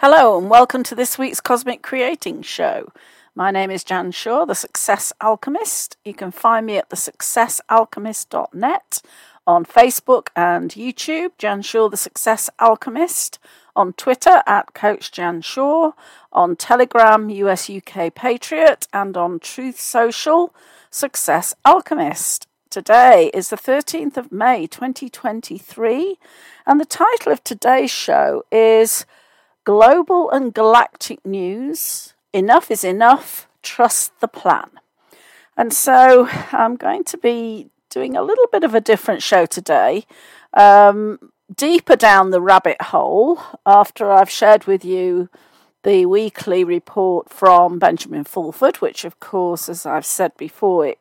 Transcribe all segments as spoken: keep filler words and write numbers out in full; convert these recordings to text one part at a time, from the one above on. Hello and welcome to this week's Cosmic Creating Show. My name is Jan Shaw, The Success Alchemist. You can find me at the success alchemist dot net, on Facebook and YouTube, Jan Shaw, The Success Alchemist, on Twitter at Coach Jan Shaw, on Telegram, U S U K Patriot, and on Truth Social, Success Alchemist. Today is the thirteenth of May, twenty twenty-three, and the title of today's show is Global and Galactic News, Enough is Enough, Trust the Plan. And so I'm going to be doing a little bit of a different show today, um, deeper down the rabbit hole after I've shared with you the weekly report from Benjamin Fulford, which of course, as I've said before, it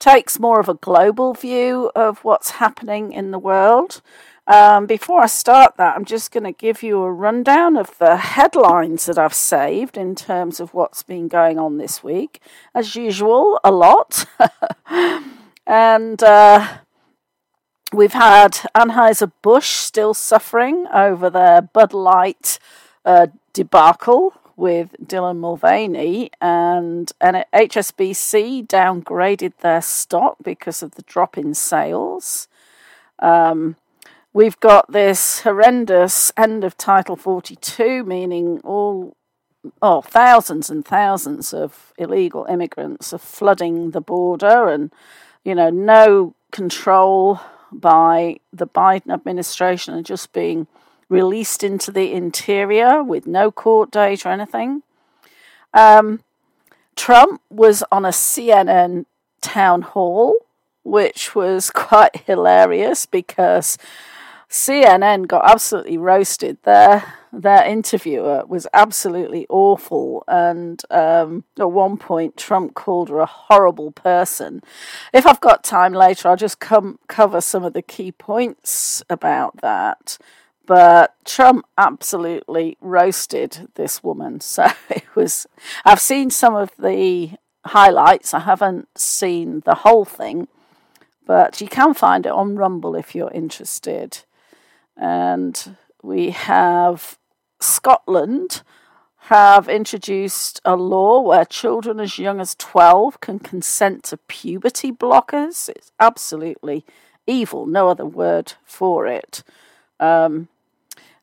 takes more of a global view of what's happening in the world. Um, before I start that, I'm just going to give you a rundown of the headlines that I've saved in terms of what's been going on this week. As usual, a lot. and uh, we've had Anheuser-Busch still suffering over their Bud Light uh, debacle with Dylan Mulvaney, and, and H S B C downgraded their stock because of the drop in sales. Um, We've got this horrendous end of Title forty-two, meaning all, oh, thousands and thousands of illegal immigrants are flooding the border, and, you know, no control by the Biden administration, and just being released into the interior with no court date or anything. Um, Trump was on a C N N town hall, which was quite hilarious because C N N got absolutely roasted. Their their interviewer was absolutely awful, and um, at one point Trump called her a horrible person. If I've got time later, I'll just come cover some of the key points about that. But Trump absolutely roasted this woman. So it was. I've seen some of the highlights. I haven't seen the whole thing, but you can find it on Rumble if you're interested. And we have Scotland have introduced a law where children as young as twelve can consent to puberty blockers. It's absolutely evil, no other word for it. Um,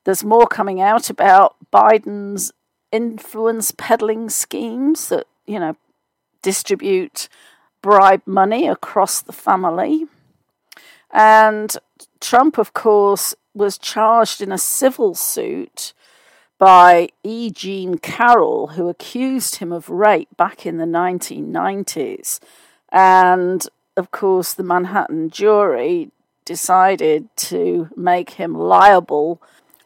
there's more coming out about Biden's influence peddling schemes that, you know, distribute bribe money across the family. And Trump, of course, was charged in a civil suit by E. Jean Carroll, who accused him of rape back in the nineteen nineties. And, of course, the Manhattan jury decided to make him liable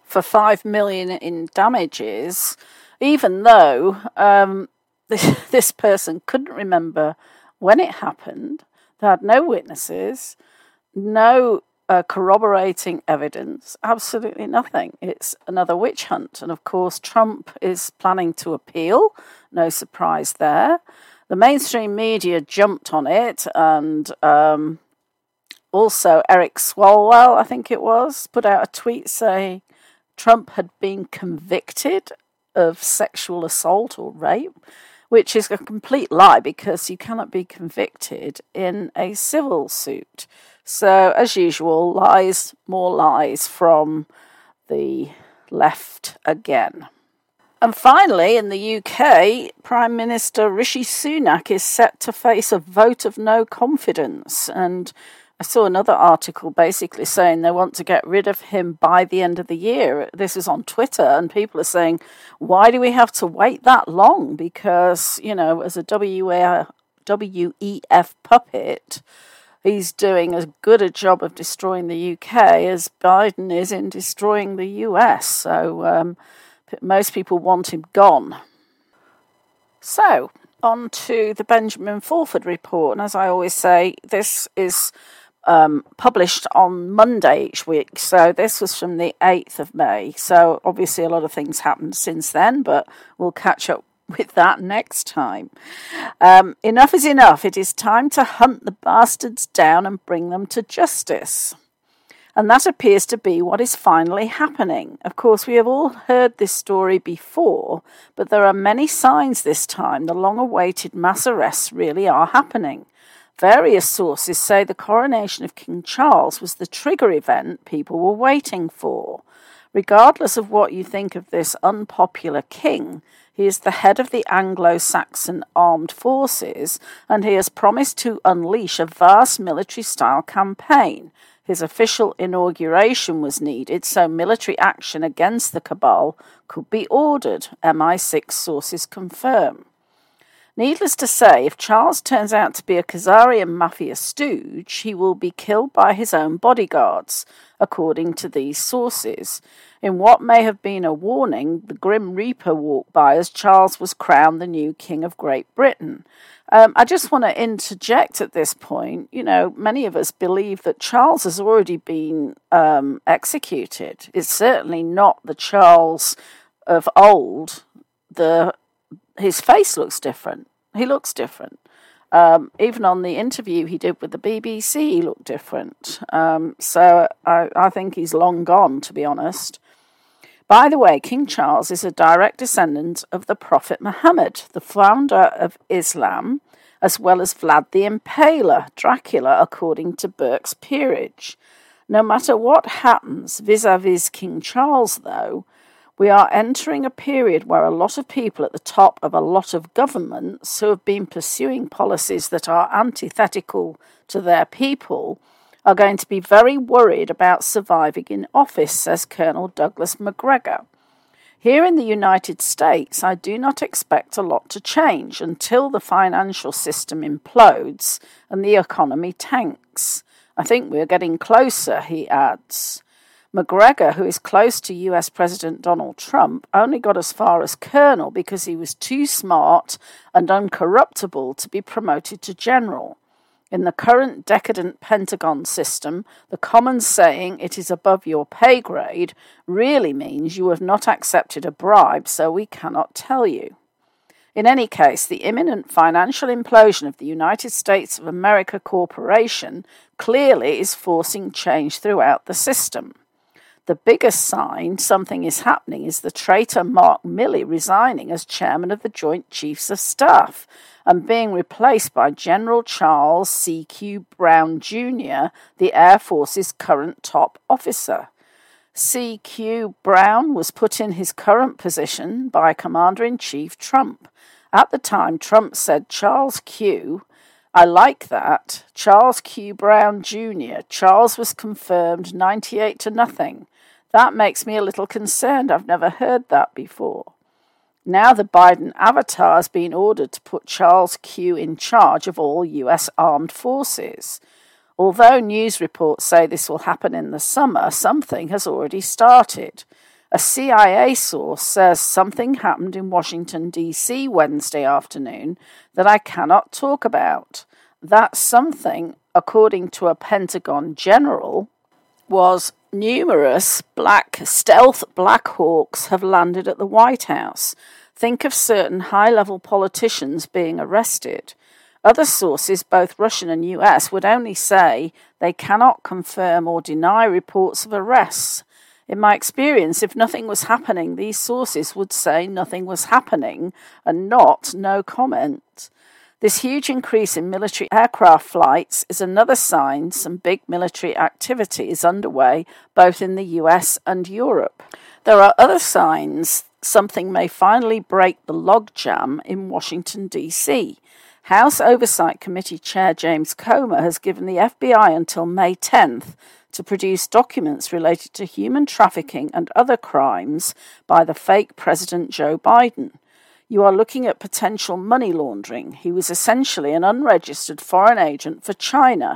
for five million dollars in damages, even though um, this, this person couldn't remember when it happened. They had no witnesses, no uh, corroborating evidence, absolutely nothing. It's another witch hunt. And of course, Trump is planning to appeal. No surprise there. The mainstream media jumped on it. And um, also Eric Swalwell, I think it was, put out a tweet saying Trump had been convicted of sexual assault or rape, which is a complete lie because you cannot be convicted in a civil suit. So, as usual, lies, more lies from the left again. And finally, in the U K, Prime Minister Rishi Sunak is set to face a vote of no confidence. And I saw another article basically saying they want to get rid of him by the end of the year. This is on Twitter, and people are saying, why do we have to wait that long? Because, you know, as a W E F puppet, he's doing as good a job of destroying the U K as Biden is in destroying the U S. So um, most people want him gone. So on to the Benjamin Fulford report. And as I always say, this is um, published on Monday each week. So this was from the eighth of May. So obviously a lot of things happened since then, but we'll catch up with that next time. Um, enough is enough. It is time to hunt the bastards down and bring them to justice. And that appears to be what is finally happening. Of course, we have all heard this story before, but there are many signs this time the long-awaited mass arrests really are happening. Various sources say the coronation of King Charles was the trigger event people were waiting for. Regardless of what you think of this unpopular king, he is the head of the Anglo-Saxon armed forces, and he has promised to unleash a vast military-style campaign. His official inauguration was needed, so military action against the cabal could be ordered, M I six sources confirm. Needless to say, if Charles turns out to be a Khazarian mafia stooge, he will be killed by his own bodyguards, according to these sources. In what may have been a warning, the Grim Reaper walked by as Charles was crowned the new King of Great Britain. Um, I just want to interject at this point. You know, many of us believe that Charles has already been um, executed. It's certainly not the Charles of old. The His face looks different. He looks different. Um, even on the interview he did with the B B C, he looked different. Um, so I, I think he's long gone, to be honest. By the way, King Charles is a direct descendant of the Prophet Muhammad, the founder of Islam, as well as Vlad the Impaler, Dracula, according to Burke's Peerage. No matter what happens vis-a-vis King Charles, though, we are entering a period where a lot of people at the top of a lot of governments who have been pursuing policies that are antithetical to their people are going to be very worried about surviving in office, says Colonel Douglas McGregor. Here in the United States, I do not expect a lot to change until the financial system implodes and the economy tanks. I think we're getting closer, he adds. McGregor, who is close to U S President Donald Trump, only got as far as colonel because he was too smart and uncorruptible to be promoted to general. In the current decadent Pentagon system, the common saying, "it is above your pay grade," really means you have not accepted a bribe, so we cannot tell you. In any case, the imminent financial implosion of the United States of America corporation clearly is forcing change throughout the system. The biggest sign something is happening is the traitor Mark Milley resigning as chairman of the Joint Chiefs of Staff and being replaced by General Charles C Q. Brown, Junior, the Air Force's current top officer. C Q. Brown was put in his current position by Commander-in-Chief Trump. At the time, Trump said, "Charles Q. I like that. Charles Q. Brown, Junior Charles was confirmed ninety-eight to nothing. That makes me a little concerned. I've never heard that before." Now the Biden avatar has been ordered to put Charles Q. in charge of all U S armed forces. Although news reports say this will happen in the summer, something has already started. A C I A source says something happened in Washington, D C Wednesday afternoon that I cannot talk about. That something, according to a Pentagon general, was numerous black stealth Black Hawks have landed at the White House. Think of certain high-level politicians being arrested. Other sources, both Russian and U S, would only say they cannot confirm or deny reports of arrests. In my experience, if nothing was happening, these sources would say nothing was happening and not no comment. This huge increase in military aircraft flights is another sign some big military activity is underway both in the U S and Europe. There are other signs something may finally break the logjam in Washington, D C House Oversight Committee Chair James Comer has given the F B I until May tenth to produce documents related to human trafficking and other crimes by the fake President Joe Biden. You are looking at potential money laundering. He was essentially an unregistered foreign agent for China,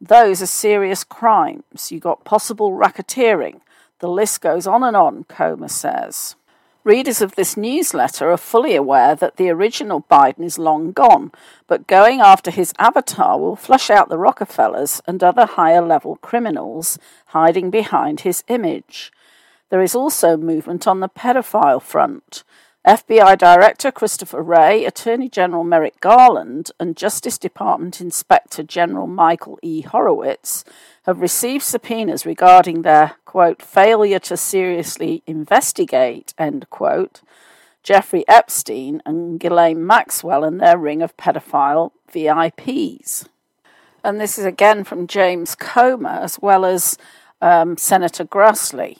Those are serious crimes. You got possible racketeering. The list goes on and on, Comer says. Readers of this newsletter are fully aware that the original Biden is long gone, but going after his avatar will flush out the Rockefellers and other higher-level criminals hiding behind his image. There is also movement on the pedophile front. F B I Director Christopher Wray, Attorney General Merrick Garland, and Justice Department Inspector General Michael E. Horowitz have received subpoenas regarding their, quote, failure to seriously investigate, end quote, Jeffrey Epstein and Ghislaine Maxwell and their ring of pedophile V I Ps. And this is again from James Comer as well as um, Senator Grassley.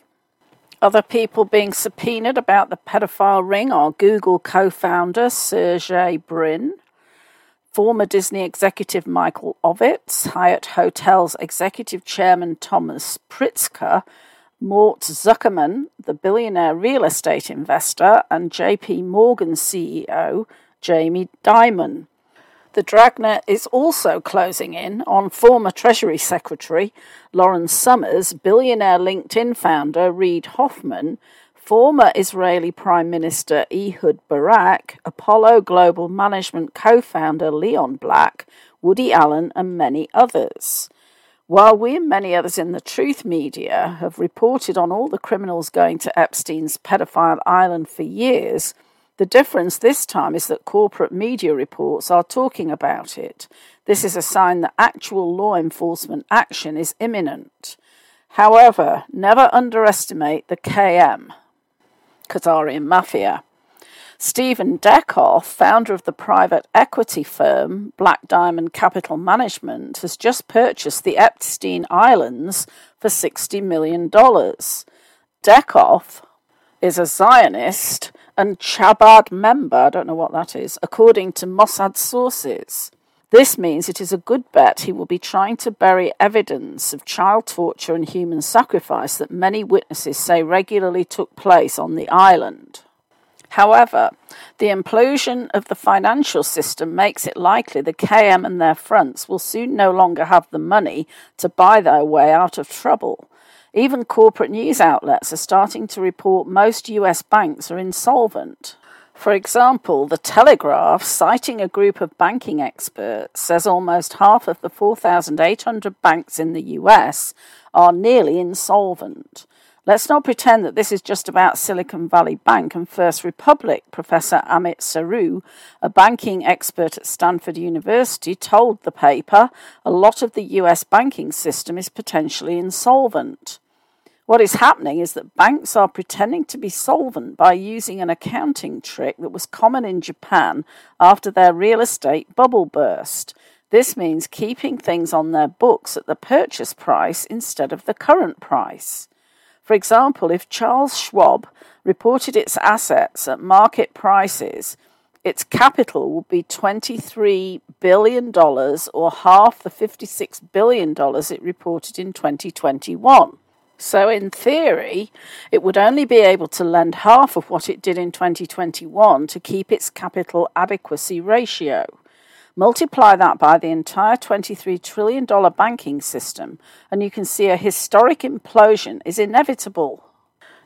Other people being subpoenaed about the pedophile ring are Google co-founder Sergey Brin, former Disney executive Michael Ovitz, Hyatt Hotels executive chairman Thomas Pritzker, Mort Zuckerman, the billionaire real estate investor, and J P Morgan C E O Jamie Dimon. The dragnet is also closing in on former Treasury Secretary Lawrence Summers, billionaire LinkedIn founder Reid Hoffman, former Israeli Prime Minister Ehud Barak, Apollo Global Management co-founder Leon Black, Woody Allen, and many others. While we and many others in the truth media have reported on all the criminals going to Epstein's pedophile island for years, the difference this time is that corporate media reports are talking about it. This is a sign that actual law enforcement action is imminent. However, never underestimate the K M, Qatari Mafia. Stephen Dekoff, founder of the private equity firm Black Diamond Capital Management, has just purchased the Epstein Islands for sixty million dollars. Dekoff is a Zionist and Chabad member, I don't know what that is, according to Mossad sources. This means it is a good bet he will be trying to bury evidence of child torture and human sacrifice that many witnesses say regularly took place on the island. However, the implosion of the financial system makes it likely the K M and their fronts will soon no longer have the money to buy their way out of trouble. Even corporate news outlets are starting to report most U S banks are insolvent. For example, The Telegraph, citing a group of banking experts, says almost half of the four thousand eight hundred banks in the U S are nearly insolvent. Let's not pretend that this is just about Silicon Valley Bank and First Republic, Professor Amit Saru, a banking expert at Stanford University, told the paper a lot of the U S banking system is potentially insolvent. What is happening is that banks are pretending to be solvent by using an accounting trick that was common in Japan after their real estate bubble burst. This means keeping things on their books at the purchase price instead of the current price. For example, if Charles Schwab reported its assets at market prices, its capital would be twenty-three billion dollars or half the fifty-six billion dollars it reported in twenty twenty-one. So in theory, it would only be able to lend half of what it did in twenty twenty-one to keep its capital adequacy ratio. Multiply that by the entire twenty-three trillion dollars banking system, and you can see a historic implosion is inevitable.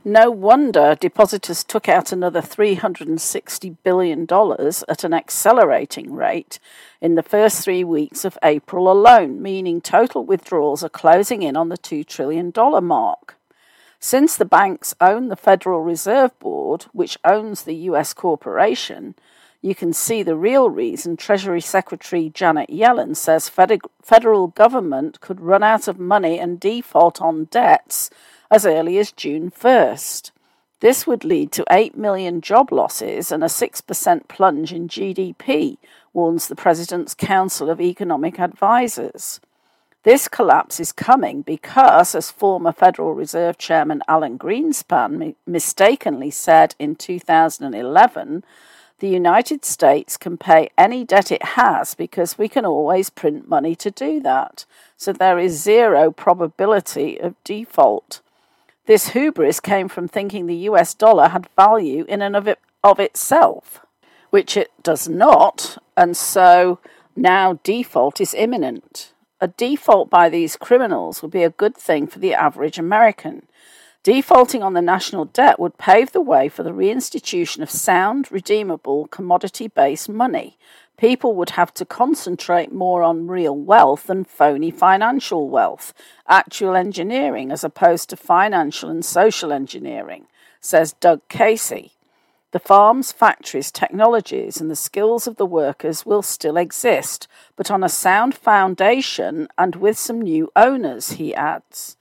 No wonder depositors took out another three hundred sixty billion dollars at an accelerating rate in the first three weeks of April alone, meaning total withdrawals are closing in on the two trillion dollars mark. Since the banks own the Federal Reserve Board, which owns the U S corporation, you can see the real reason Treasury Secretary Janet Yellen says fed- federal government could run out of money and default on debts as early as June first. This would lead to eight million job losses and a six percent plunge in G D P, warns the President's Council of Economic Advisers. This collapse is coming because, as former Federal Reserve Chairman Alan Greenspan mistakenly said in two thousand eleven, the United States can pay any debt it has because we can always print money to do that. So there is zero probability of default. This hubris came from thinking the U S dollar had value in and of, it, of itself, which it does not, and so now default is imminent. a default by these criminals would be a good thing for the average American. Defaulting on the national debt would pave the way for the reinstitution of sound, redeemable, commodity-based money. People would have to concentrate more on real wealth than phony financial wealth, actual engineering as opposed to financial and social engineering, says Doug Casey. The farms, factories, technologies, and the skills of the workers will still exist, but on a sound foundation and with some new owners, he adds.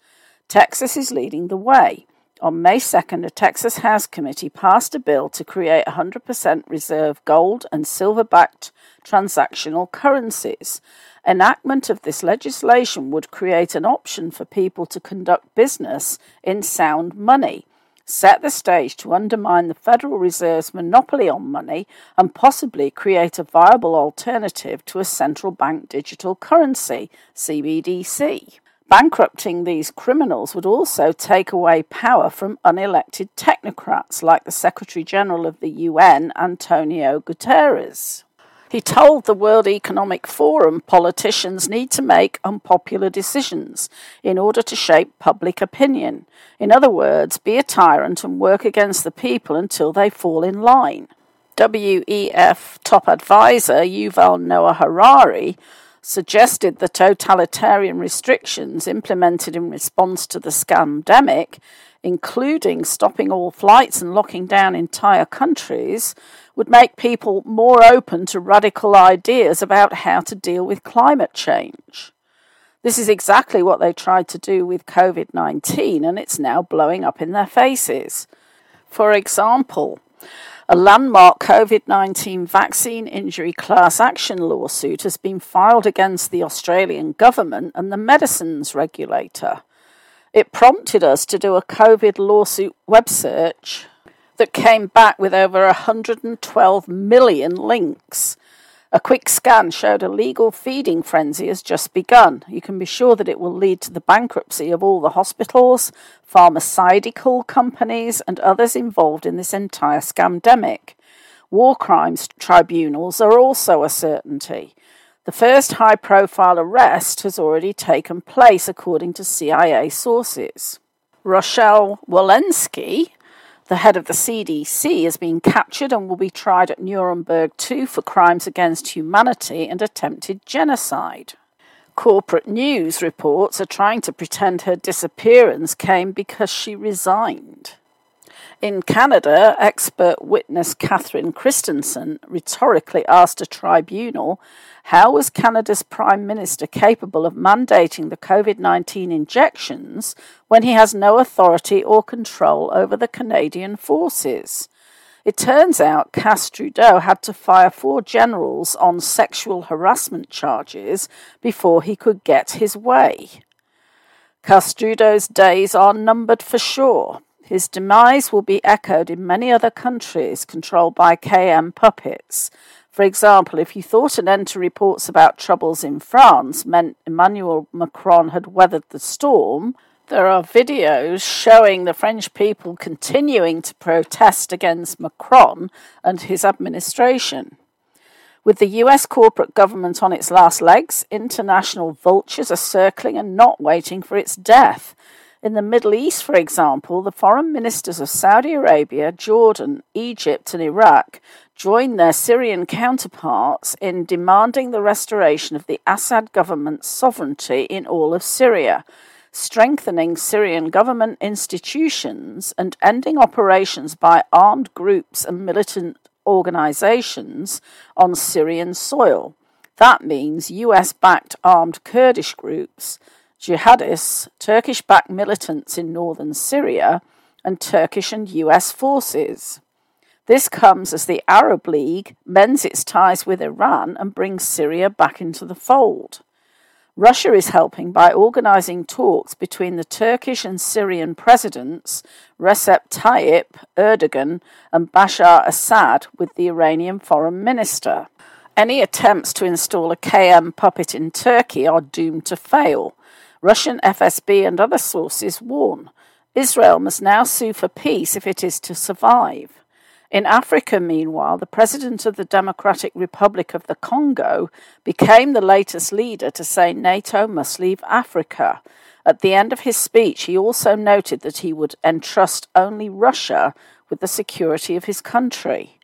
Texas is leading the way. On May second, a Texas House committee passed a bill to create one hundred percent reserve gold and silver-backed transactional currencies. Enactment of this legislation would create an option for people to conduct business in sound money, set the stage to undermine the Federal Reserve's monopoly on money and possibly create a viable alternative to a central bank digital currency, C B D C. Bankrupting these criminals would also take away power from unelected technocrats like the Secretary General of the U N, Antonio Guterres. He told the World Economic Forum politicians need to make unpopular decisions in order to shape public opinion. In other words, be a tyrant and work against the people until they fall in line. W E F top advisor Yuval Noah Harari suggested the totalitarian restrictions implemented in response to the scandemic, including stopping all flights and locking down entire countries, would make people more open to radical ideas about how to deal with climate change. This is exactly what they tried to do with COVID nineteen, and it's now blowing up in their faces. For example, a landmark COVID nineteen vaccine injury class action lawsuit has been filed against the Australian government and the medicines regulator. It prompted us to do a COVID lawsuit web search that came back with over one hundred twelve million links. A quick scan showed a legal feeding frenzy has just begun. You can be sure that it will lead to the bankruptcy of all the hospitals, pharmaceutical companies, and others involved in this entire scandemic. War crimes tribunals are also a certainty. The first high-profile arrest has already taken place, according to C I A sources. Rochelle Walensky, the head of the C D C, has been captured and will be tried at Nuremberg too for crimes against humanity and attempted genocide. Corporate news reports are trying to pretend her disappearance came because she resigned. In Canada, expert witness Catherine Christensen rhetorically asked a tribunal, how was Canada's Prime Minister capable of mandating the COVID nineteen injections when he has no authority or control over the Canadian forces? It turns out Cass Trudeau had to fire four generals on sexual harassment charges before he could get his way. Cass Trudeau's days are numbered for sure. His demise will be echoed in many other countries controlled by K M puppets. For example, if you thought an end to reports about troubles in France meant Emmanuel Macron had weathered the storm, there are videos showing the French people continuing to protest against Macron and his administration. With the U S corporate government on its last legs, international vultures are circling and not waiting for its death. In the Middle East, for example, the foreign ministers of Saudi Arabia, Jordan, Egypt and Iraq joined their Syrian counterparts in demanding the restoration of the Assad government's sovereignty in all of Syria, strengthening Syrian government institutions and ending operations by armed groups and militant organizations on Syrian soil. That means U S-backed armed Kurdish groups, jihadists, Turkish-backed militants in northern Syria, and Turkish and U S forces. This comes as the Arab League mends its ties with Iran and brings Syria back into the fold. Russia is helping by organising talks between the Turkish and Syrian presidents Recep Tayyip Erdogan and Bashar Assad with the Iranian foreign minister. Any attempts to install a K M puppet in Turkey are doomed to fail. Russian F S B and other sources warn Israel must now sue for peace if it is to survive. In Africa, meanwhile, the president of the Democratic Republic of the Congo became the latest leader to say NATO must leave Africa. At the end of his speech, he also noted that he would entrust only Russia with the security of his country.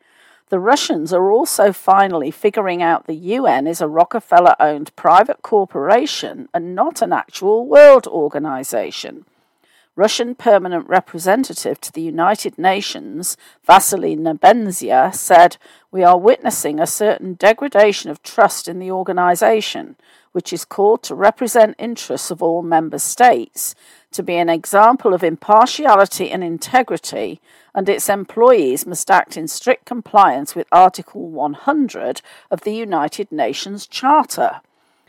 The Russians are also finally figuring out the U N is a Rockefeller-owned private corporation and not an actual world organization. Russian Permanent Representative to the United Nations, Vasily Nebenzia, said, "We are witnessing a certain degradation of trust in the organization, which is called to represent interests of all member states, to be an example of impartiality and integrity, and its employees must act in strict compliance with Article one hundred of the United Nations Charter."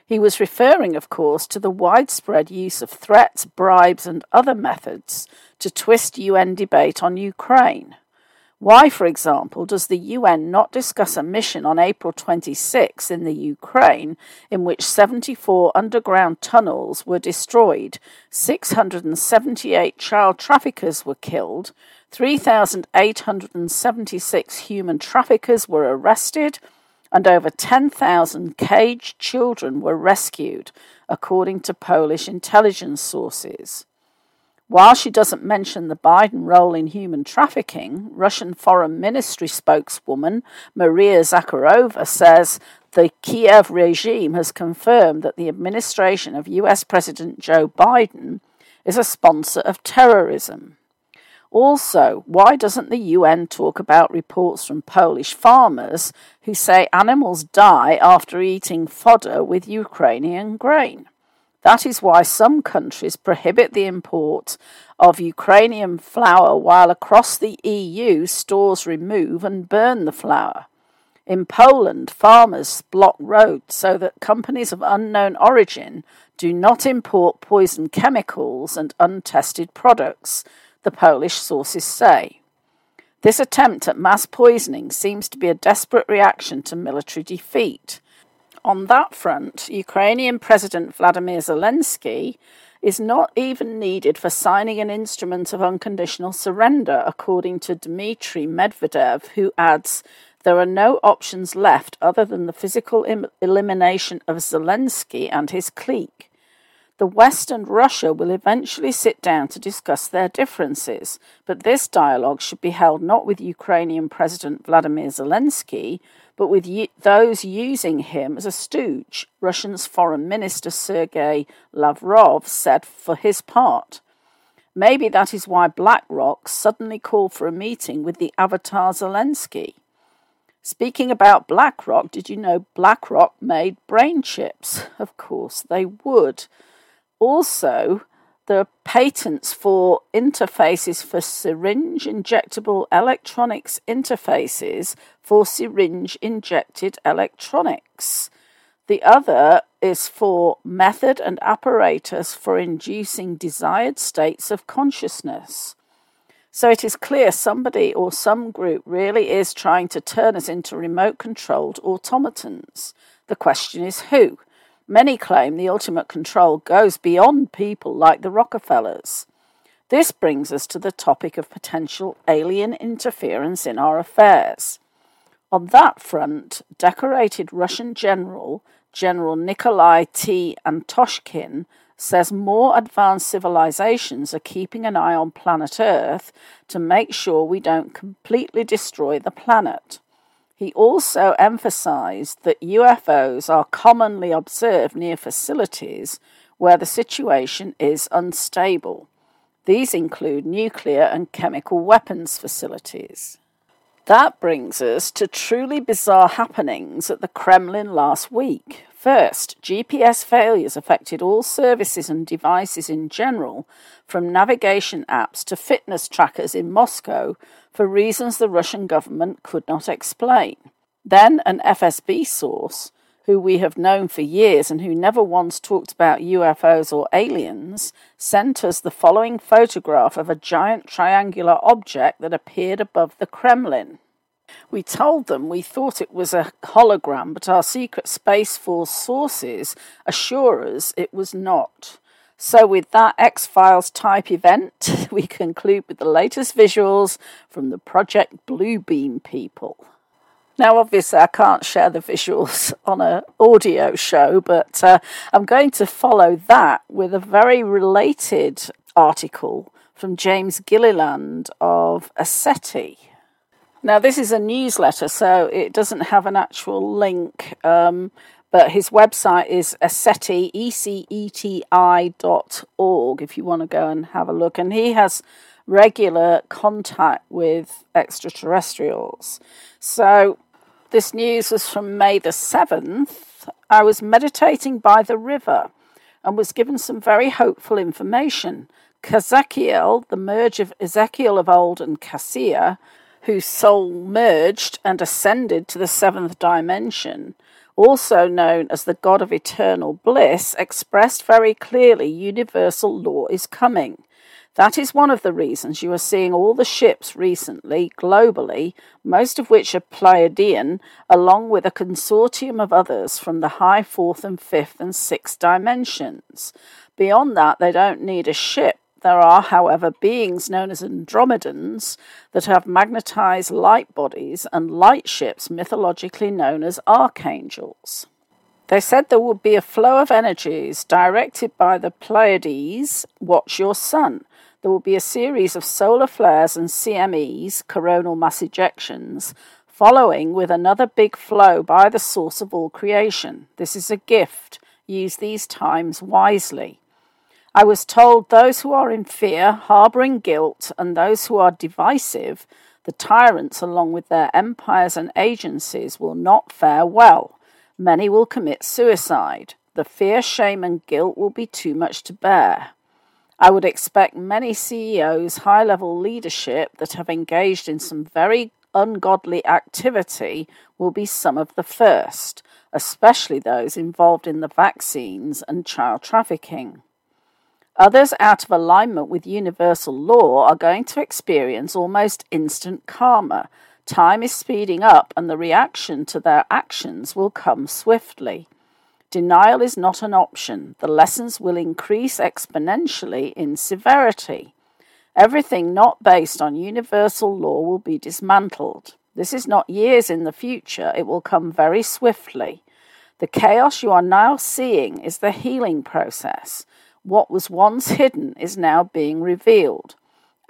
He was referring, of course, to the widespread use of threats, bribes, and other methods to twist U N debate on Ukraine. Why, for example, does the U N not discuss a mission on April twenty-sixth in the Ukraine in which seventy-four underground tunnels were destroyed, six hundred seventy-eight child traffickers were killed, three thousand eight hundred seventy-six human traffickers were arrested, and over ten thousand caged children were rescued, according to Polish intelligence sources? While she doesn't mention the Biden role in human trafficking, Russian Foreign Ministry spokeswoman Maria Zakharova says the Kiev regime has confirmed that the administration of U S President Joe Biden is a sponsor of terrorism. Also, why doesn't the U N talk about reports from Polish farmers who say animals die after eating fodder with Ukrainian grain? That is why some countries prohibit the import of Ukrainian flour, while across the E U stores remove and burn the flour. In Poland, farmers block roads so that companies of unknown origin do not import poison chemicals and untested products, the Polish sources say. This attempt at mass poisoning seems to be a desperate reaction to military defeat. On that front, Ukrainian President Vladimir Zelensky is not even needed for signing an instrument of unconditional surrender, according to Dmitry Medvedev, who adds, "There are no options left other than the physical im- elimination of Zelensky and his clique. The West and Russia will eventually sit down to discuss their differences, but this dialogue should be held not with Ukrainian President Vladimir Zelensky, but with u- those using him as a stooge," Russia's Foreign Minister Sergey Lavrov said for his part. Maybe that is why BlackRock suddenly called for a meeting with the avatar Zelensky. Speaking about BlackRock, did you know BlackRock made brain chips? Of course they would. Also, there are patents for interfaces for syringe injectable electronics interfaces for syringe injected electronics. The other is for method and apparatus for inducing desired states of consciousness. So it is clear somebody or some group really is trying to turn us into remote-controlled automatons. The question is who? Many claim the ultimate control goes beyond people like the Rockefellers. This brings us to the topic of potential alien interference in our affairs. On that front, decorated Russian general, General Nikolai T. Antoshkin, says more advanced civilizations are keeping an eye on planet Earth to make sure we don't completely destroy the planet. He also emphasized that U F Os are commonly observed near facilities where the situation is unstable. These include nuclear and chemical weapons facilities. That brings us to truly bizarre happenings at the Kremlin last week. First, G P S failures affected all services and devices in general, from navigation apps to fitness trackers in Moscow, for reasons the Russian government could not explain. Then an F S B source, who we have known for years and who never once talked about U F Os or aliens, sent us the following photograph of a giant triangular object that appeared above the Kremlin. We told them we thought it was a hologram, but our secret Space Force sources assure us it was not. So with that X-Files type event, we conclude with the latest visuals from the Project Bluebeam people. Now, obviously, I can't share the visuals on an audio show, but uh, I'm going to follow that with a very related article from James Gilliland of A SETI. Now, this is a newsletter, so it doesn't have an actual link, um, but his website is A SETI, E C E T I dot org, if you want to go and have a look. And he has regular contact with extraterrestrials. So this news was from May the seventh. I was meditating by the river and was given some very hopeful information. Kazakiel, the merge of Ezekiel of old and Cassia, whose soul merged and ascended to the seventh dimension, also known as the God of Eternal Bliss, expressed very clearly universal law is coming. That is one of the reasons you are seeing all the ships recently, globally, most of which are Pleiadian, along with a consortium of others from the high fourth and fifth and sixth dimensions. Beyond that, they don't need a ship. There are, however, beings known as Andromedans that have magnetized light bodies and light ships mythologically known as archangels. They said there would be a flow of energies directed by the Pleiades, watch your sun. There will be a series of solar flares and C M Es, coronal mass ejections, following with another big flow by the source of all creation. This is a gift. Use these times wisely. I was told those who are in fear, harbouring guilt, and those who are divisive, the tyrants along with their empires and agencies, will not fare well. Many will commit suicide. The fear, shame and guilt will be too much to bear. I would expect many C E Os, high-level leadership that have engaged in some very ungodly activity will be some of the first, especially those involved in the vaccines and child trafficking. Others out of alignment with universal law are going to experience almost instant karma. Time is speeding up and the reaction to their actions will come swiftly. Denial is not an option. The lessons will increase exponentially in severity. Everything not based on universal law will be dismantled. This is not years in the future. It will come very swiftly. The chaos you are now seeing is the healing process. What was once hidden is now being revealed.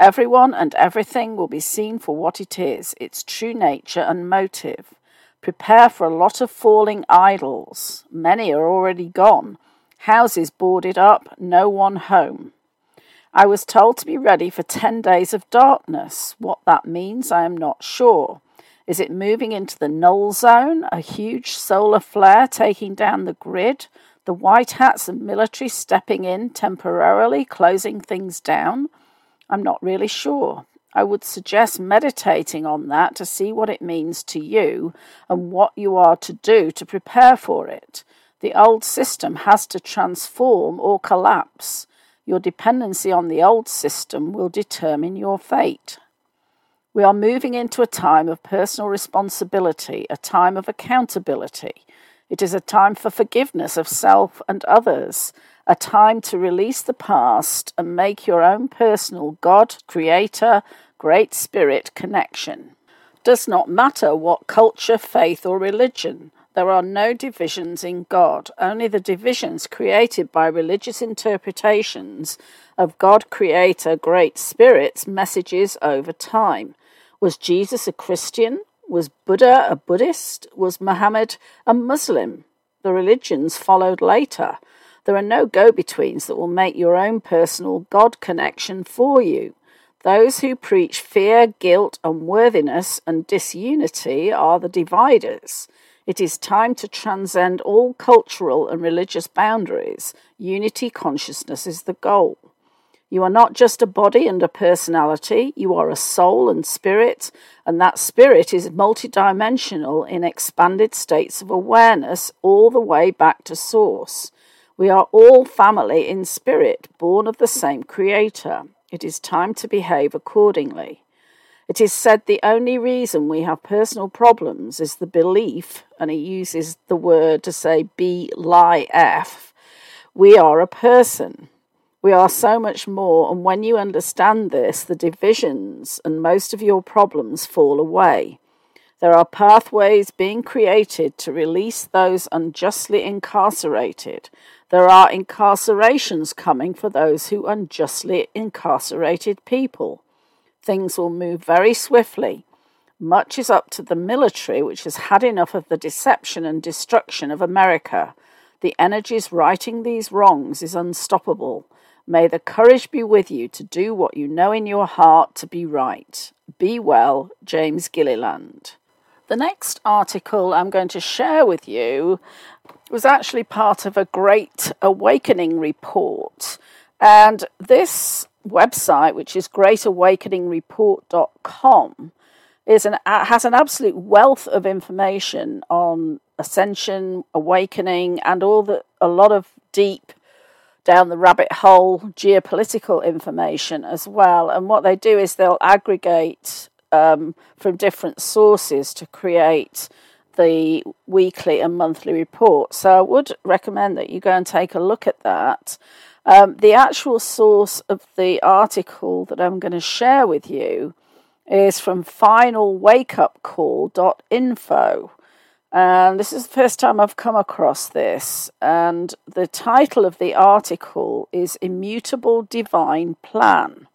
Everyone and everything will be seen for what it is, its true nature and motive. Prepare for a lot of falling idols. Many are already gone. Houses boarded up, no one home. I was told to be ready for ten days of darkness. What that means, I am not sure. Is it moving into the null zone, a huge solar flare taking down the grid, the white hats and military stepping in temporarily, closing things down? I'm not really sure. I would suggest meditating on that to see what it means to you and what you are to do to prepare for it. The old system has to transform or collapse. Your dependency on the old system will determine your fate. We are moving into a time of personal responsibility, a time of accountability. It is a time for forgiveness of self and others, a time to release the past and make your own personal God, Creator, Great Spirit connection. Does not matter what culture, faith or religion. There are no divisions in God, only the divisions created by religious interpretations of God, Creator, Great Spirit's messages over time. Was Jesus a Christian? Was Buddha a Buddhist? Was Muhammad a Muslim? The religions followed later. There are no go-betweens that will make your own personal God connection for you. Those who preach fear, guilt, unworthiness, and disunity are the dividers. It is time to transcend all cultural and religious boundaries. Unity consciousness is the goal. You are not just a body and a personality. You are a soul and spirit, and that spirit is multidimensional in expanded states of awareness all the way back to source. We are all family in spirit, born of the same Creator. It is time to behave accordingly. It is said the only reason we have personal problems is the belief, and he uses the word to say B L I F, we are a person. We are so much more, and when you understand this, the divisions and most of your problems fall away. There are pathways being created to release those unjustly incarcerated. There are incarcerations coming for those who unjustly incarcerated people. Things will move very swiftly. Much is up to the military, which has had enough of the deception and destruction of America. The energies righting these wrongs is unstoppable. May the courage be with you to do what you know in your heart to be right. Be well, James Gilliland. The next article I'm going to share with you was actually part of a Great Awakening report. And this website, which is great awakening report dot com, is an, has an absolute wealth of information on ascension, awakening, and all the a lot of deep down the rabbit hole geopolitical information as well. And what they do is they'll aggregate um, from different sources to create the weekly and monthly report. So I would recommend that you go and take a look at that. Um, the actual source of the article that I'm going to share with you is from final wake up call dot info. And this is the first time I've come across this. And the title of the article is Immutable Divine Plan.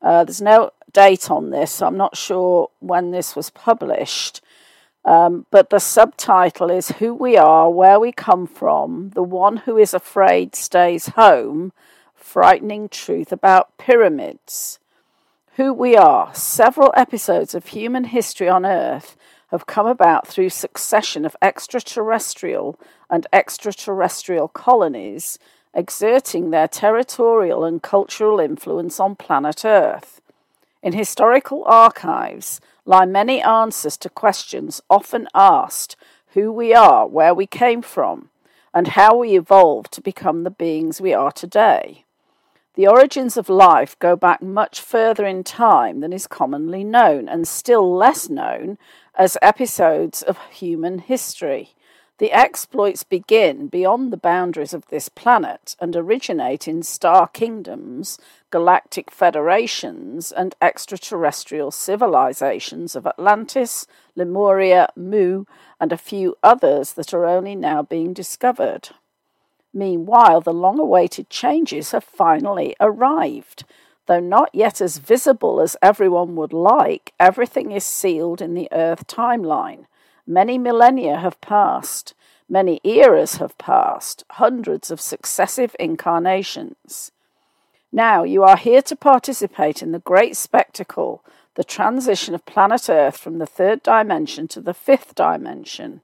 Uh, there's no date on this, so I'm not sure when this was published. Um, but the subtitle is Who We Are, Where We Come From, The One Who Is Afraid Stays Home, Frightening Truth About Pyramids. Who We Are, several episodes of human history on Earth have come about through succession of extraterrestrial and extraterrestrial colonies exerting their territorial and cultural influence on planet Earth. In historical archives lie many answers to questions often asked: who we are, where we came from, and how we evolved to become the beings we are today. The origins of life go back much further in time than is commonly known, and still less known as episodes of human history. The exploits begin beyond the boundaries of this planet and originate in star kingdoms, galactic federations, and extraterrestrial civilizations of Atlantis, Lemuria, Mu, and a few others that are only now being discovered. Meanwhile, the long-awaited changes have finally arrived. Though not yet as visible as everyone would like, everything is sealed in the Earth timeline. Many millennia have passed. Many eras have passed. Hundreds of successive incarnations. Now you are here to participate in the great spectacle, the transition of planet Earth from the third dimension to the fifth dimension.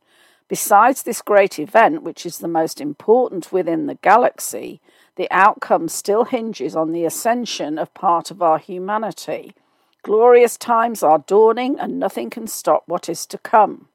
Besides this great event, which is the most important within the galaxy, the outcome still hinges on the ascension of part of our humanity. Glorious times are dawning, and nothing can stop what is to come.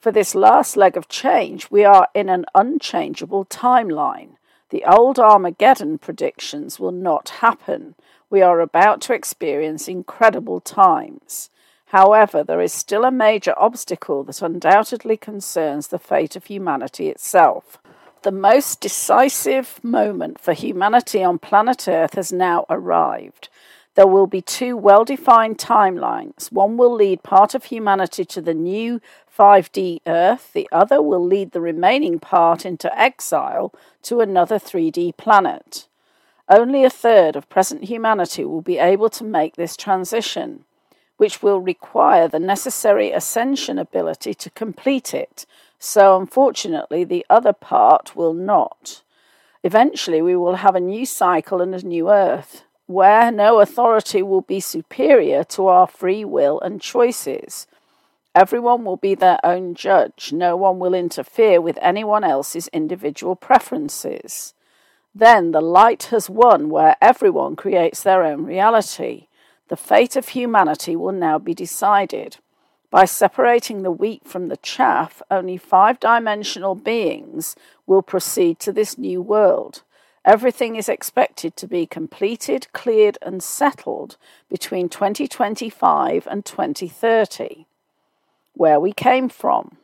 For this last leg of change, we are in an unchangeable timeline. The old Armageddon predictions will not happen. We are about to experience incredible times. However, there is still a major obstacle that undoubtedly concerns the fate of humanity itself. The most decisive moment for humanity on planet Earth has now arrived. There will be two well-defined timelines. One will lead part of humanity to the new five D Earth. The other will lead the remaining part into exile to another three D planet. Only a third of present humanity will be able to make this transition, which will require the necessary ascension ability to complete it, so unfortunately the other part will not. Eventually we will have a new cycle and a new Earth, where no authority will be superior to our free will and choices. Everyone will be their own judge. No one will interfere with anyone else's individual preferences. Then the light has won, where everyone creates their own reality. The fate of humanity will now be decided. By separating the wheat from the chaff, only five-dimensional beings will proceed to this new world. Everything is expected to be completed, cleared, and settled between twenty twenty-five and twenty thirty. Where we came from.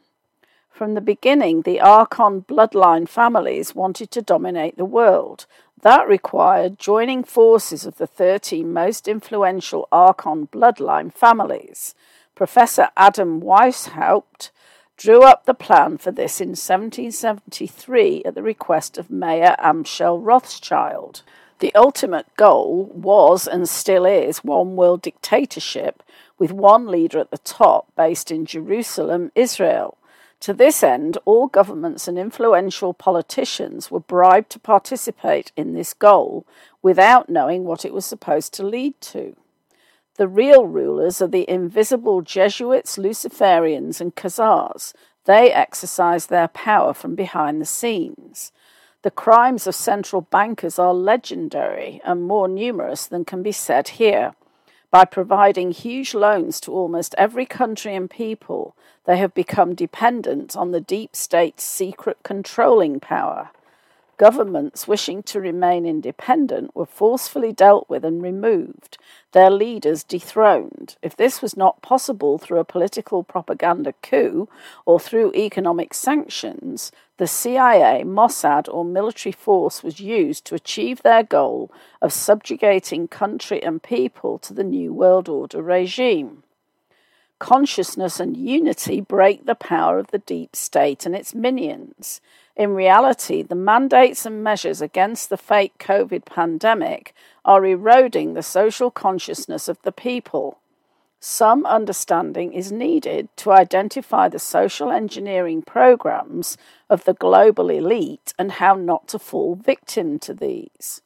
From the beginning, the Archon bloodline families wanted to dominate the world. That required joining forces of the thirteen most influential Archon bloodline families. Professor Adam Weishaupt drew up the plan for this in seventeen seventy-three at the request of Mayor Amschel Rothschild. The ultimate goal was and still is one world dictatorship with one leader at the top based in Jerusalem, Israel. To this end, all governments and influential politicians were bribed to participate in this goal without knowing what it was supposed to lead to. The real rulers are the invisible Jesuits, Luciferians and Khazars. They exercise their power from behind the scenes. The crimes of central bankers are legendary and more numerous than can be said here. By providing huge loans to almost every country and people, they have become dependent on the deep state's secret controlling power. Governments wishing to remain independent were forcefully dealt with and removed, their leaders dethroned. If this was not possible through a political propaganda coup or through economic sanctions, the C I A, Mossad, or military force was used to achieve their goal of subjugating country and people to the New World Order regime. Consciousness and unity break the power of the deep state and its minions. In reality, the mandates and measures against the fake COVID pandemic are eroding the social consciousness of the people. Some understanding is needed to identify the social engineering programs of the global elite and how not to fall victim to these.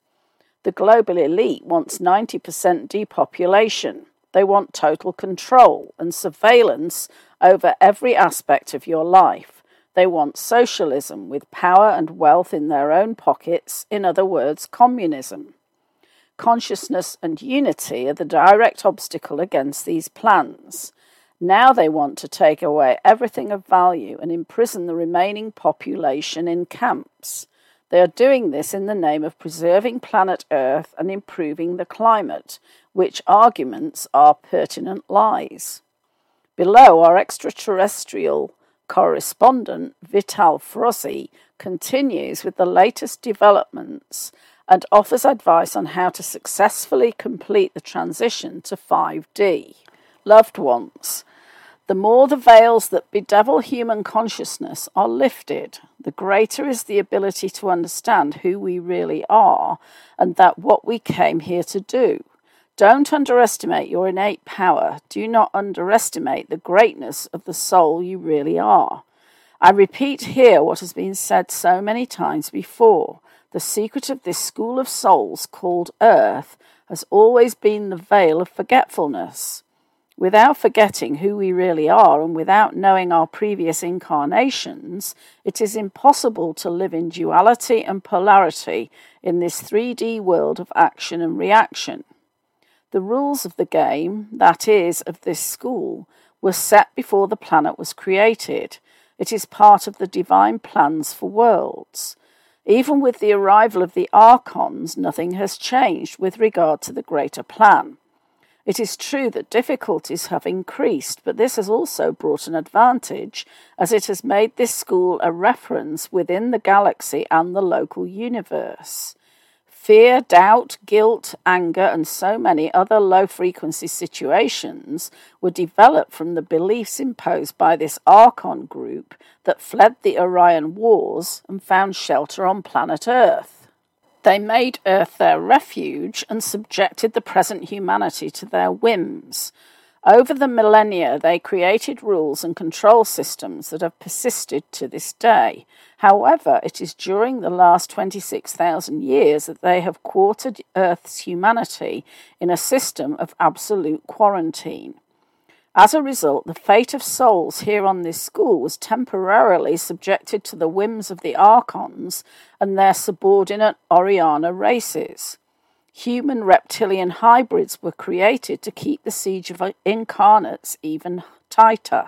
The global elite wants ninety percent depopulation. They want total control and surveillance over every aspect of your life. They want socialism with power and wealth in their own pockets, in other words, communism. Consciousness and unity are the direct obstacle against these plans. Now they want to take away everything of value and imprison the remaining population in camps. They are doing this in the name of preserving planet Earth and improving the climate, which arguments are pertinent lies. Below are extraterrestrial correspondent Vital Frozi continues with the latest developments and offers advice on how to successfully complete the transition to five D. Loved ones, the more the veils that bedevil human consciousness are lifted, the greater is the ability to understand who we really are and that what we came here to do. Don't underestimate your innate power. Do not underestimate the greatness of the soul you really are. I repeat here what has been said so many times before. The secret of this school of souls called Earth has always been the veil of forgetfulness. Without forgetting who we really are and without knowing our previous incarnations, it is impossible to live in duality and polarity in this three D world of action and reaction. The rules of the game, that is, of this school, were set before the planet was created. It is part of the divine plans for worlds. Even with the arrival of the Archons, nothing has changed with regard to the greater plan. It is true that difficulties have increased, but this has also brought an advantage, as it has made this school a reference within the galaxy and the local universe. Fear, doubt, guilt, anger, and so many other low-frequency situations were developed from the beliefs imposed by this Archon group that fled the Orion Wars and found shelter on planet Earth. They made Earth their refuge and subjected the present humanity to their whims. Over the millennia, they created rules and control systems that have persisted to this day. However, it is during the last twenty-six thousand years that they have quartered Earth's humanity in a system of absolute quarantine. As a result, the fate of souls here on this school was temporarily subjected to the whims of the Archons and their subordinate Oriana races. Human reptilian hybrids were created to keep the siege of incarnates even tighter.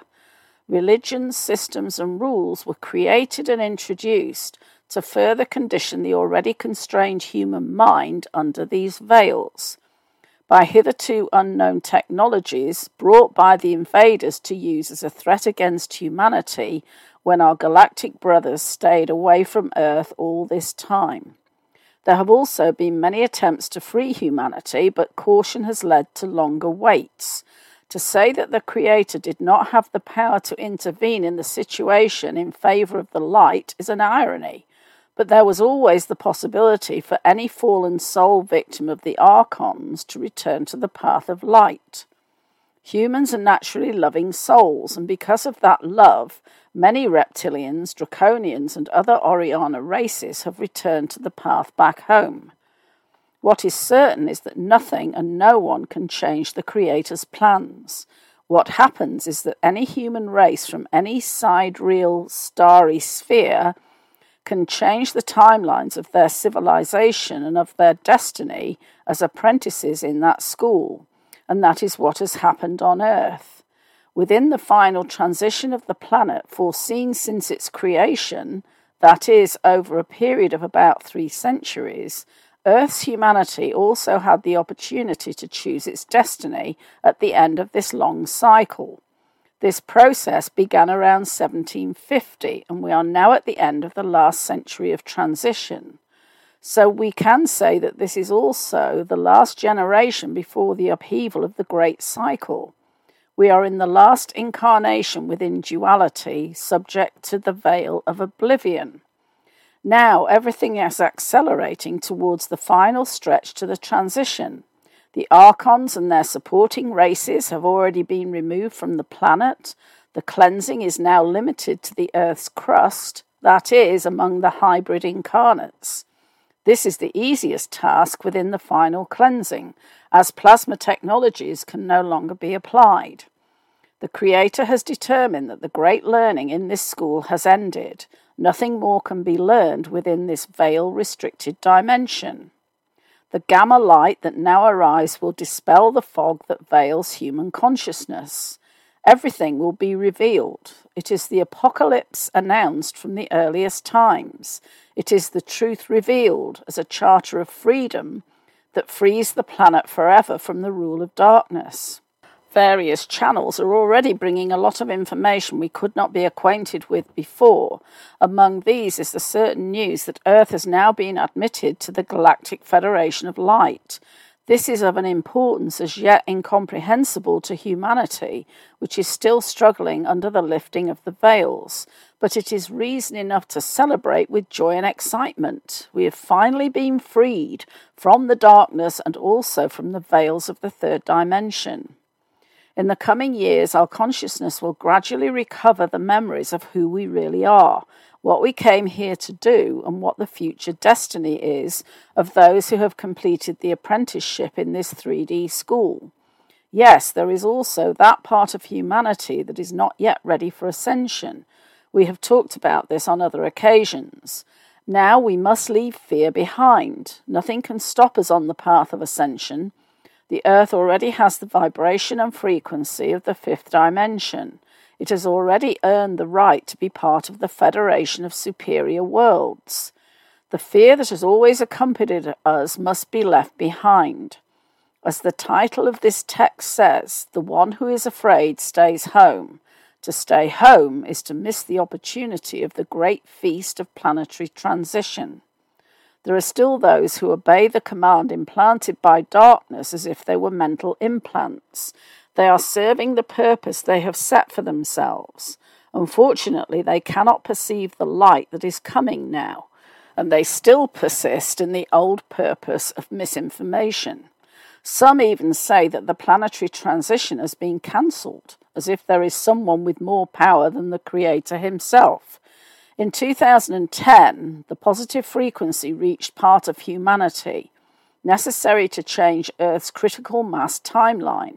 Religions, systems, and rules were created and introduced to further condition the already constrained human mind under these veils by hitherto unknown technologies brought by the invaders to use as a threat against humanity when our galactic brothers stayed away from Earth all this time. There have also been many attempts to free humanity, but caution has led to longer waits. To say that the Creator did not have the power to intervene in the situation in favour of the light is an irony, but there was always the possibility for any fallen soul victim of the Archons to return to the path of light. Humans are naturally loving souls, and because of that love, many reptilians, draconians, and other Oriana races have returned to the path back home. What is certain is that nothing and no one can change the Creator's plans. What happens is that any human race from any sidereal starry sphere can change the timelines of their civilization and of their destiny as apprentices in that school. And that is what has happened on Earth. Within the final transition of the planet foreseen since its creation, that is, over a period of about three centuries, Earth's humanity also had the opportunity to choose its destiny at the end of this long cycle. This process began around seventeen fifty, and we are now at the end of the last century of transition. So we can say that this is also the last generation before the upheaval of the Great Cycle. We are in the last incarnation within duality, subject to the veil of oblivion. Now everything is accelerating towards the final stretch to the transition. The Archons and their supporting races have already been removed from the planet. The cleansing is now limited to the Earth's crust, that is, among the hybrid incarnates. This is the easiest task within the final cleansing, as plasma technologies can no longer be applied. The Creator has determined that the great learning in this school has ended. Nothing more can be learned within this veil-restricted dimension. The gamma light that now arrives will dispel the fog that veils human consciousness. Everything will be revealed. It is the apocalypse announced from the earliest times. It is the truth revealed as a charter of freedom that frees the planet forever from the rule of darkness. Various channels are already bringing a lot of information we could not be acquainted with before. Among these is the certain news that Earth has now been admitted to the Galactic Federation of Light. This is of an importance as yet incomprehensible to humanity, which is still struggling under the lifting of the veils, but it is reason enough to celebrate with joy and excitement. We have finally been freed from the darkness and also from the veils of the third dimension. In the coming years, our consciousness will gradually recover the memories of who we really are, what we came here to do, and what the future destiny is of those who have completed the apprenticeship in this three D school. Yes, there is also that part of humanity that is not yet ready for ascension. We have talked about this on other occasions. Now we must leave fear behind. Nothing can stop us on the path of ascension. The Earth already has the vibration and frequency of the fifth dimension. It has already earned the right to be part of the Federation of Superior Worlds. The fear that has always accompanied us must be left behind. As the title of this text says, the one who is afraid stays home. To stay home is to miss the opportunity of the great feast of planetary transition. There are still those who obey the command implanted by darkness as if they were mental implants. They are serving the purpose they have set for themselves. Unfortunately, they cannot perceive the light that is coming now, and they still persist in the old purpose of misinformation. Some even say that the planetary transition has been cancelled, as if there is someone with more power than the Creator himself. In two thousand ten, the positive frequency reached part of humanity, necessary to change Earth's critical mass timeline.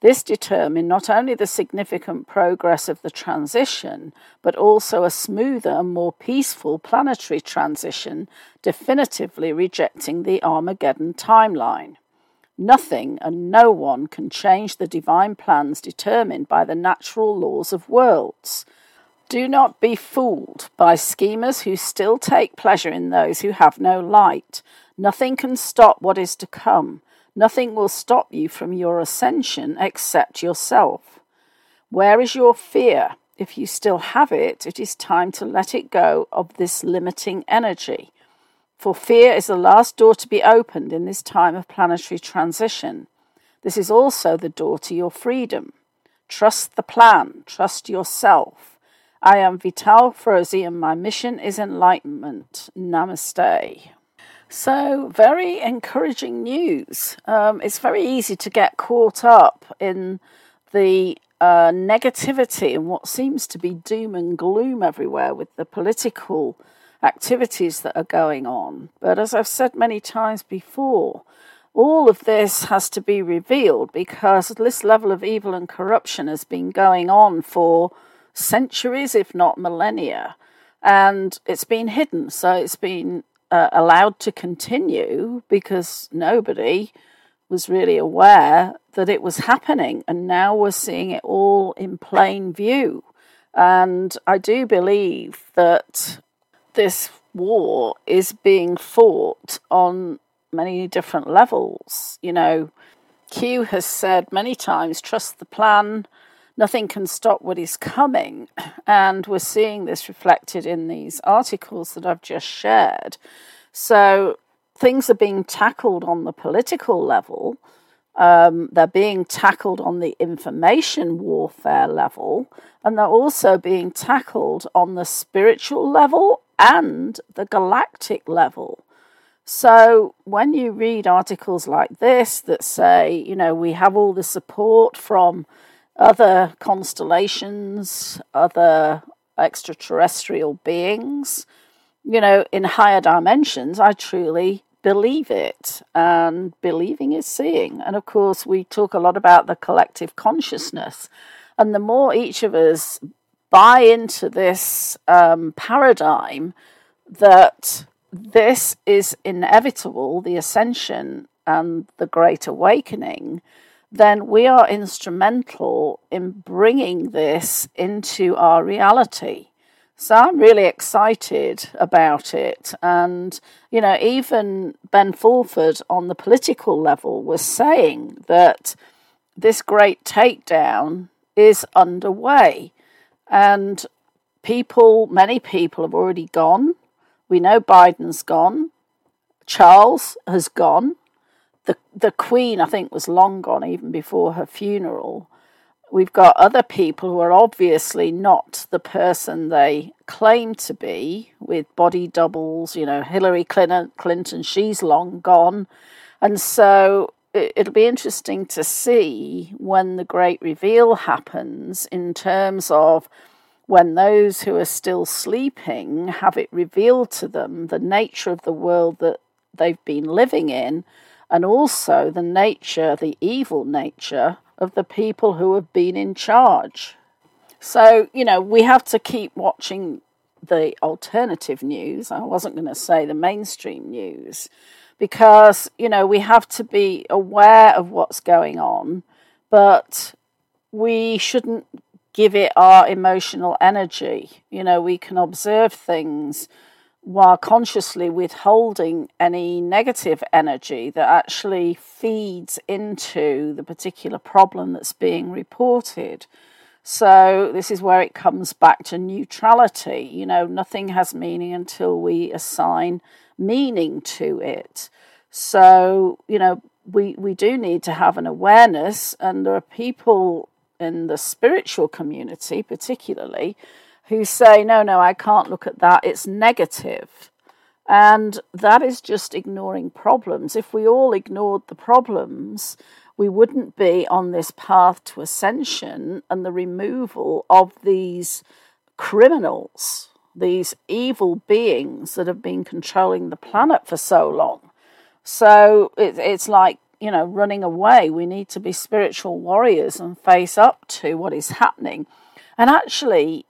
This determined not only the significant progress of the transition, but also a smoother and more peaceful planetary transition, definitively rejecting the Armageddon timeline. Nothing and no one can change the divine plans determined by the natural laws of worlds. Do not be fooled by schemers who still take pleasure in those who have no light. Nothing can stop what is to come. Nothing will stop you from your ascension except yourself. Where is your fear? If you still have it, it is time to let it go of this limiting energy. for fear is the last door to be opened in this time of planetary transition. This is also the door to your freedom. Trust the plan. Trust yourself. I am Vital Frozi and my mission is enlightenment. Namaste. So, very encouraging news. Um, it's very easy to get caught up in the uh, negativity and what seems to be doom and gloom everywhere with the political activities that are going on. But as I've said many times before, all of this has to be revealed because this level of evil and corruption has been going on for centuries, if not millennia, and it's been hidden. So it's been uh, allowed to continue because nobody was really aware that it was happening, and now we're seeing it all in plain view. And I do believe that this war is being fought on many different levels. You know, Q has said many times, trust the plan, nothing can stop what is coming. And we're seeing this reflected in these articles that I've just shared. So things are being tackled on the political level. Um, they're being tackled on the information warfare level. And they're also being tackled on the spiritual level and the galactic level. So when you read articles like this that say, you know, we have all the support from other constellations, other extraterrestrial beings, you know, in higher dimensions, I truly believe it. And believing is seeing. And of course, we talk a lot about the collective consciousness. And the more each of us buy into this um, paradigm that this is inevitable, the ascension and the great awakening, then we are instrumental in bringing this into our reality. So I'm really excited about it. And, you know, even Ben Fulford on the political level was saying that this great takedown is underway. And people, many people have already gone. We know Biden's gone. Charles has gone. The the Queen, I think, was long gone even before her funeral. We've got other people who are obviously not the person they claim to be, with body doubles. You know, Hillary Clinton, she's long gone. And so it, it'll be interesting to see when the great reveal happens in terms of when those who are still sleeping have it revealed to them the nature of the world that they've been living in, and also the nature, the evil nature of the people who have been in charge. So, you know, we have to keep watching the alternative news. I wasn't going to say the mainstream news, because, you know, we have to be aware of what's going on, but we shouldn't give it our emotional energy. You know, we can observe things while consciously withholding any negative energy that actually feeds into the particular problem that's being reported. So this is where it comes back to neutrality. You know, nothing has meaning until we assign meaning to it. So, you know, we, we do need to have an awareness, and there are people in the spiritual community particularly who say, no, no, I can't look at that, it's negative. And that is just ignoring problems. If we all ignored the problems, we wouldn't be on this path to ascension and the removal of these criminals, these evil beings that have been controlling the planet for so long. So it, it's like, you know, running away. We need to be spiritual warriors and face up to what is happening and actually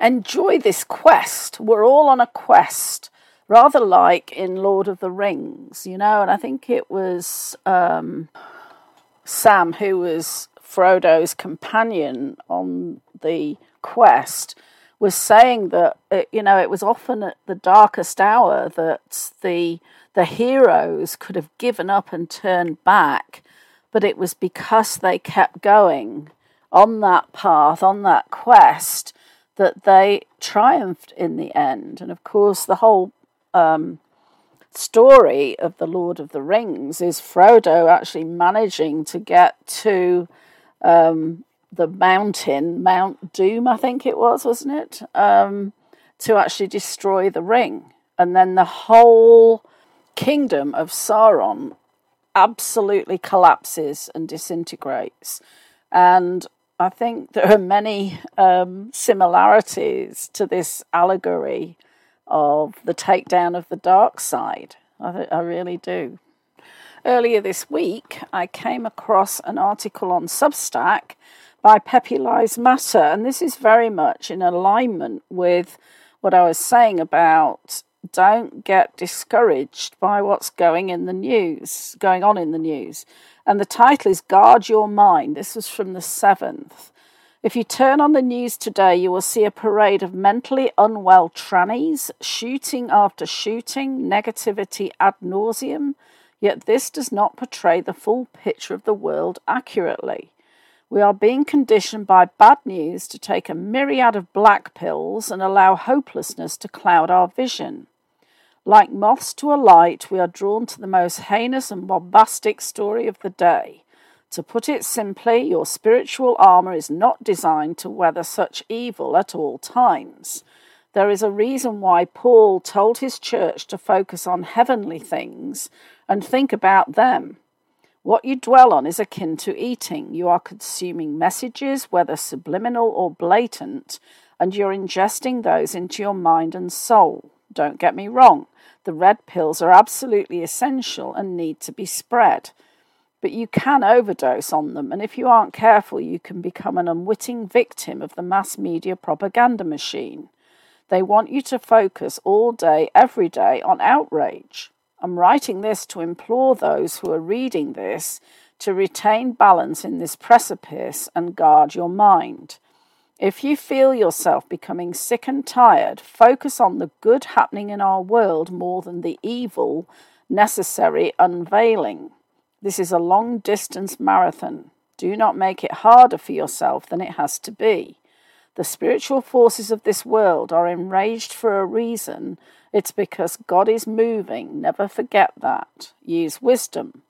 enjoy this quest. We're all on a quest, rather like in Lord of the Rings, you know, and I think it was um, Sam who was Frodo's companion on the quest, was saying that, you know, it was often at the darkest hour that the the heroes could have given up and turned back, but it was because they kept going on that path, on that quest, that they triumphed in the end. And of course, the whole um, story of The Lord of the Rings is Frodo actually managing to get to um, the mountain, Mount Doom, I think it was, wasn't it? Um, to actually destroy the ring. And then the whole kingdom of Sauron absolutely collapses and disintegrates. And I think there are many um, similarities to this allegory of the takedown of the dark side. I, th- I really do. Earlier this week, I came across an article on Substack by Peppy Lies Matter, and this is very much in alignment with what I was saying about don't get discouraged by what's going in the news, going on in the news. And the title is Guard Your Mind. This was from the seventh. If you turn on the news today, you will see a parade of mentally unwell trannies, shooting after shooting, negativity ad nauseum. Yet this does not portray the full picture of the world accurately. We are being conditioned by bad news to take a myriad of black pills and allow hopelessness to cloud our vision. Like moths to a light, we are drawn to the most heinous and bombastic story of the day. To put it simply, your spiritual armour is not designed to weather such evil at all times. There is a reason why Paul told his church to focus on heavenly things and think about them. What you dwell on is akin to eating. You are consuming messages, whether subliminal or blatant, and you're ingesting those into your mind and soul. Don't get me wrong, the red pills are absolutely essential and need to be spread. But you can overdose on them, and if you aren't careful, you can become an unwitting victim of the mass media propaganda machine. They want you to focus all day, every day, on outrage. I'm writing this to implore those who are reading this to retain balance in this precipice and guard your mind. If you feel yourself becoming sick and tired, focus on the good happening in our world more than the evil necessary unveiling. This is a long-distance marathon. Do not make it harder for yourself than it has to be. The spiritual forces of this world are enraged for a reason. It's because God is moving. Never forget that. Use wisdom.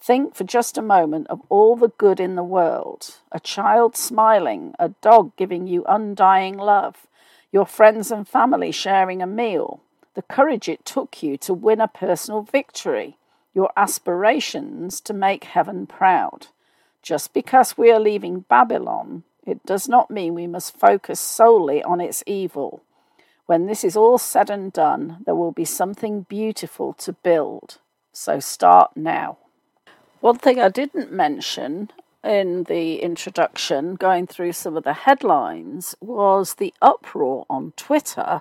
Think for just a moment of all the good in the world. A child smiling, a dog giving you undying love, your friends and family sharing a meal, the courage it took you to win a personal victory, your aspirations to make heaven proud. Just because we are leaving Babylon, it does not mean we must focus solely on its evil. When this is all said and done, there will be something beautiful to build. So start now. One thing I didn't mention in the introduction, going through some of the headlines, was the uproar on Twitter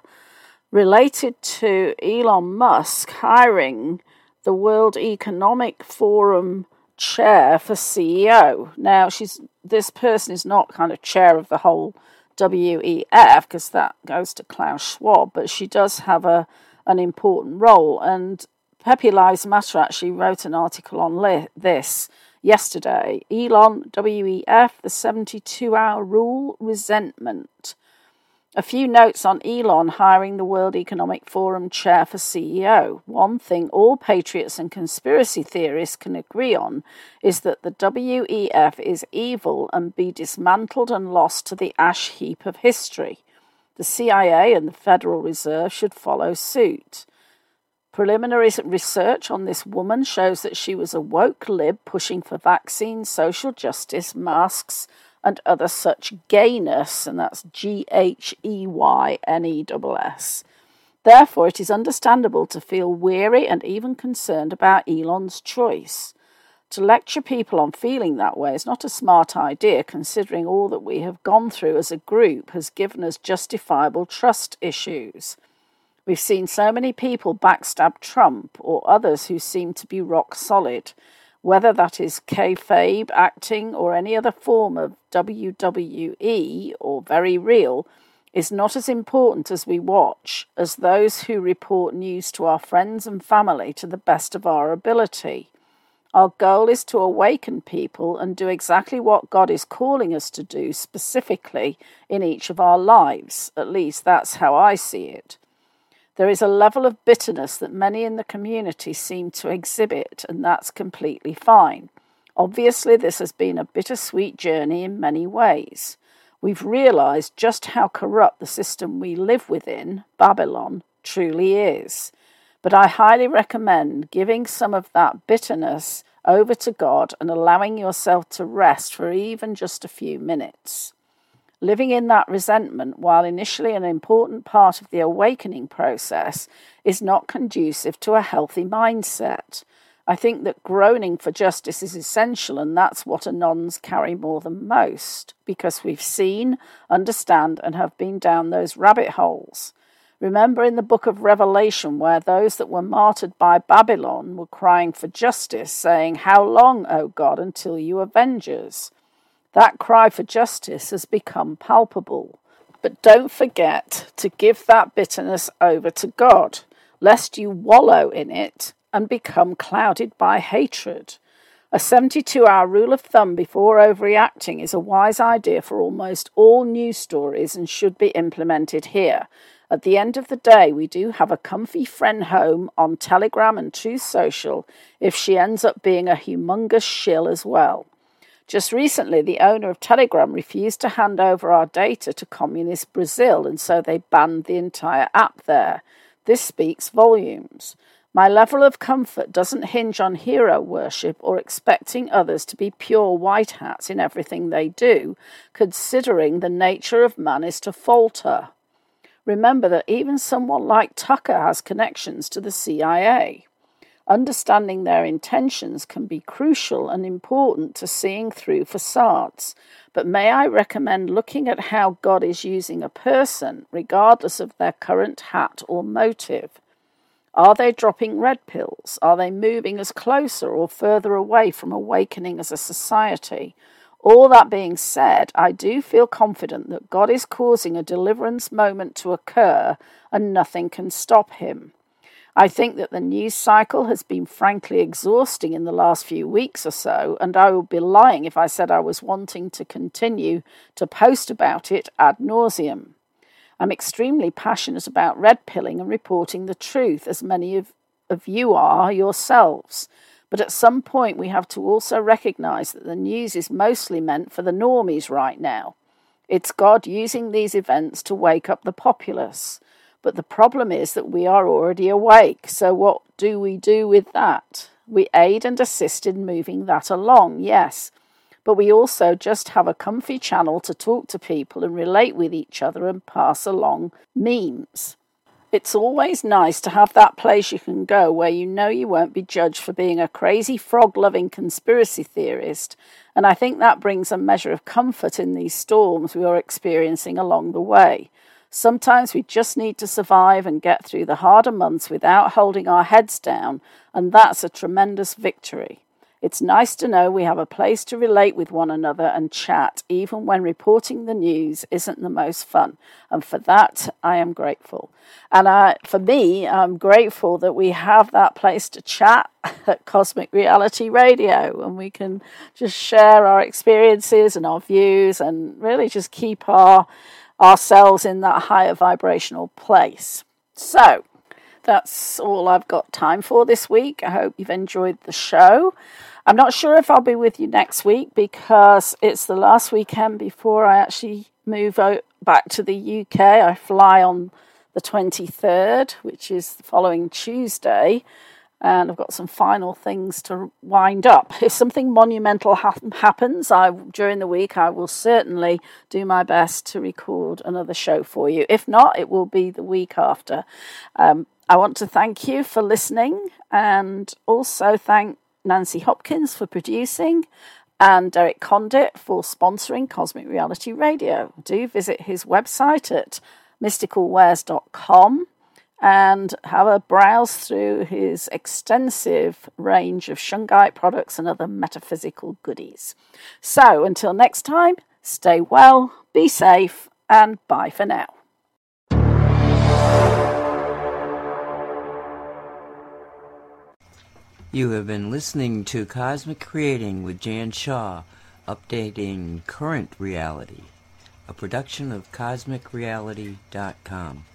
related to Elon Musk hiring the World Economic Forum chair for C E O. Now, she's this person is not kind of chair of the whole W E F, because that goes to Klaus Schwab, but she does have a an important role. And Peppy Lies Matter actually wrote an article on li- this yesterday. Elon, W E F, the seventy-two hour rule, resentment. A few notes on Elon hiring the World Economic Forum chair for C E O. One thing all patriots and conspiracy theorists can agree on is that the W E F is evil and be dismantled and lost to the ash heap of history. The C I A and the Federal Reserve should follow suit. Preliminary research on this woman shows that she was a woke lib pushing for vaccines, social justice, masks, and other such gayness, and that's G H E Y N E S S. Therefore, it is understandable to feel weary and even concerned about Elon's choice. To lecture people on feeling that way is not a smart idea, considering all that we have gone through as a group has given us justifiable trust issues. We've seen so many people backstab Trump or others who seem to be rock solid, whether that is kayfabe, acting, or any other form of W W E, or very real, is not as important as we watch, as those who report news to our friends and family to the best of our ability. Our goal is to awaken people and do exactly what God is calling us to do specifically in each of our lives. At least that's how I see it. There is a level of bitterness that many in the community seem to exhibit, and that's completely fine. Obviously, this has been a bittersweet journey in many ways. We've realised just how corrupt the system we live within, Babylon, truly is. But I highly recommend giving some of that bitterness over to God and allowing yourself to rest for even just a few minutes. Living in that resentment, while initially an important part of the awakening process, is not conducive to a healthy mindset. I think that groaning for justice is essential, and that's what Anons carry more than most, because we've seen, understand, and have been down those rabbit holes. Remember in the book of Revelation where those that were martyred by Babylon were crying for justice, saying, "How long, O God, until you avenge us?" That cry for justice has become palpable. But don't forget to give that bitterness over to God, lest you wallow in it and become clouded by hatred. A seventy-two hour rule of thumb before overreacting is a wise idea for almost all news stories and should be implemented here. At the end of the day, we do have a comfy friend home on Telegram and Truth Social if she ends up being a humongous shill as well. Just recently, the owner of Telegram refused to hand over our data to Communist Brazil, and so they banned the entire app there. This speaks volumes. My level of comfort doesn't hinge on hero worship or expecting others to be pure white hats in everything they do, considering the nature of man is to falter. Remember that even someone like Tucker has connections to the C I A. Understanding their intentions can be crucial and important to seeing through facades, but may I recommend looking at how God is using a person, regardless of their current hat or motive. Are they dropping red pills? Are they moving us closer or further away from awakening as a society? All that being said, I do feel confident that God is causing a deliverance moment to occur and nothing can stop him. I think that the news cycle has been frankly exhausting in the last few weeks or so, and I would be lying if I said I was wanting to continue to post about it ad nauseum. I'm extremely passionate about red pilling and reporting the truth, as many of, of you are yourselves. But at some point, we have to also recognise that the news is mostly meant for the normies right now. It's God using these events to wake up the populace. But the problem is that we are already awake, so what do we do with that? We aid and assist in moving that along, yes, but we also just have a comfy channel to talk to people and relate with each other and pass along memes. It's always nice to have that place you can go where you know you won't be judged for being a crazy frog-loving conspiracy theorist, and I think that brings a measure of comfort in these storms we are experiencing along the way. Sometimes we just need to survive and get through the harder months without holding our heads down, and that's a tremendous victory. It's nice to know we have a place to relate with one another and chat, even when reporting the news isn't the most fun. And for that, I am grateful. And I, for me, I'm grateful that we have that place to chat at Cosmic Reality Radio, and we can just share our experiences and our views and really just keep our ourselves in that higher vibrational place. So, that's all I've got time for this week. I hope you've enjoyed the show. I'm not sure if I'll be with you next week because it's the last weekend before I actually move back to the U K. I fly on the twenty-third, which is the following Tuesday, and I've got some final things to wind up. If something monumental ha- happens I, during the week, I will certainly do my best to record another show for you. If not, it will be the week after. Um, I want to thank you for listening, and also thank Nancy Hopkins for producing and Derek Condit for sponsoring Cosmic Reality Radio. Do visit his website at mystical wares dot com. and have a browse through his extensive range of Shungite products and other metaphysical goodies. So until next time, stay well, be safe, and bye for now. You have been listening to Cosmic Creating with Jan Shaw, updating current reality, a production of Cosmic Reality dot com.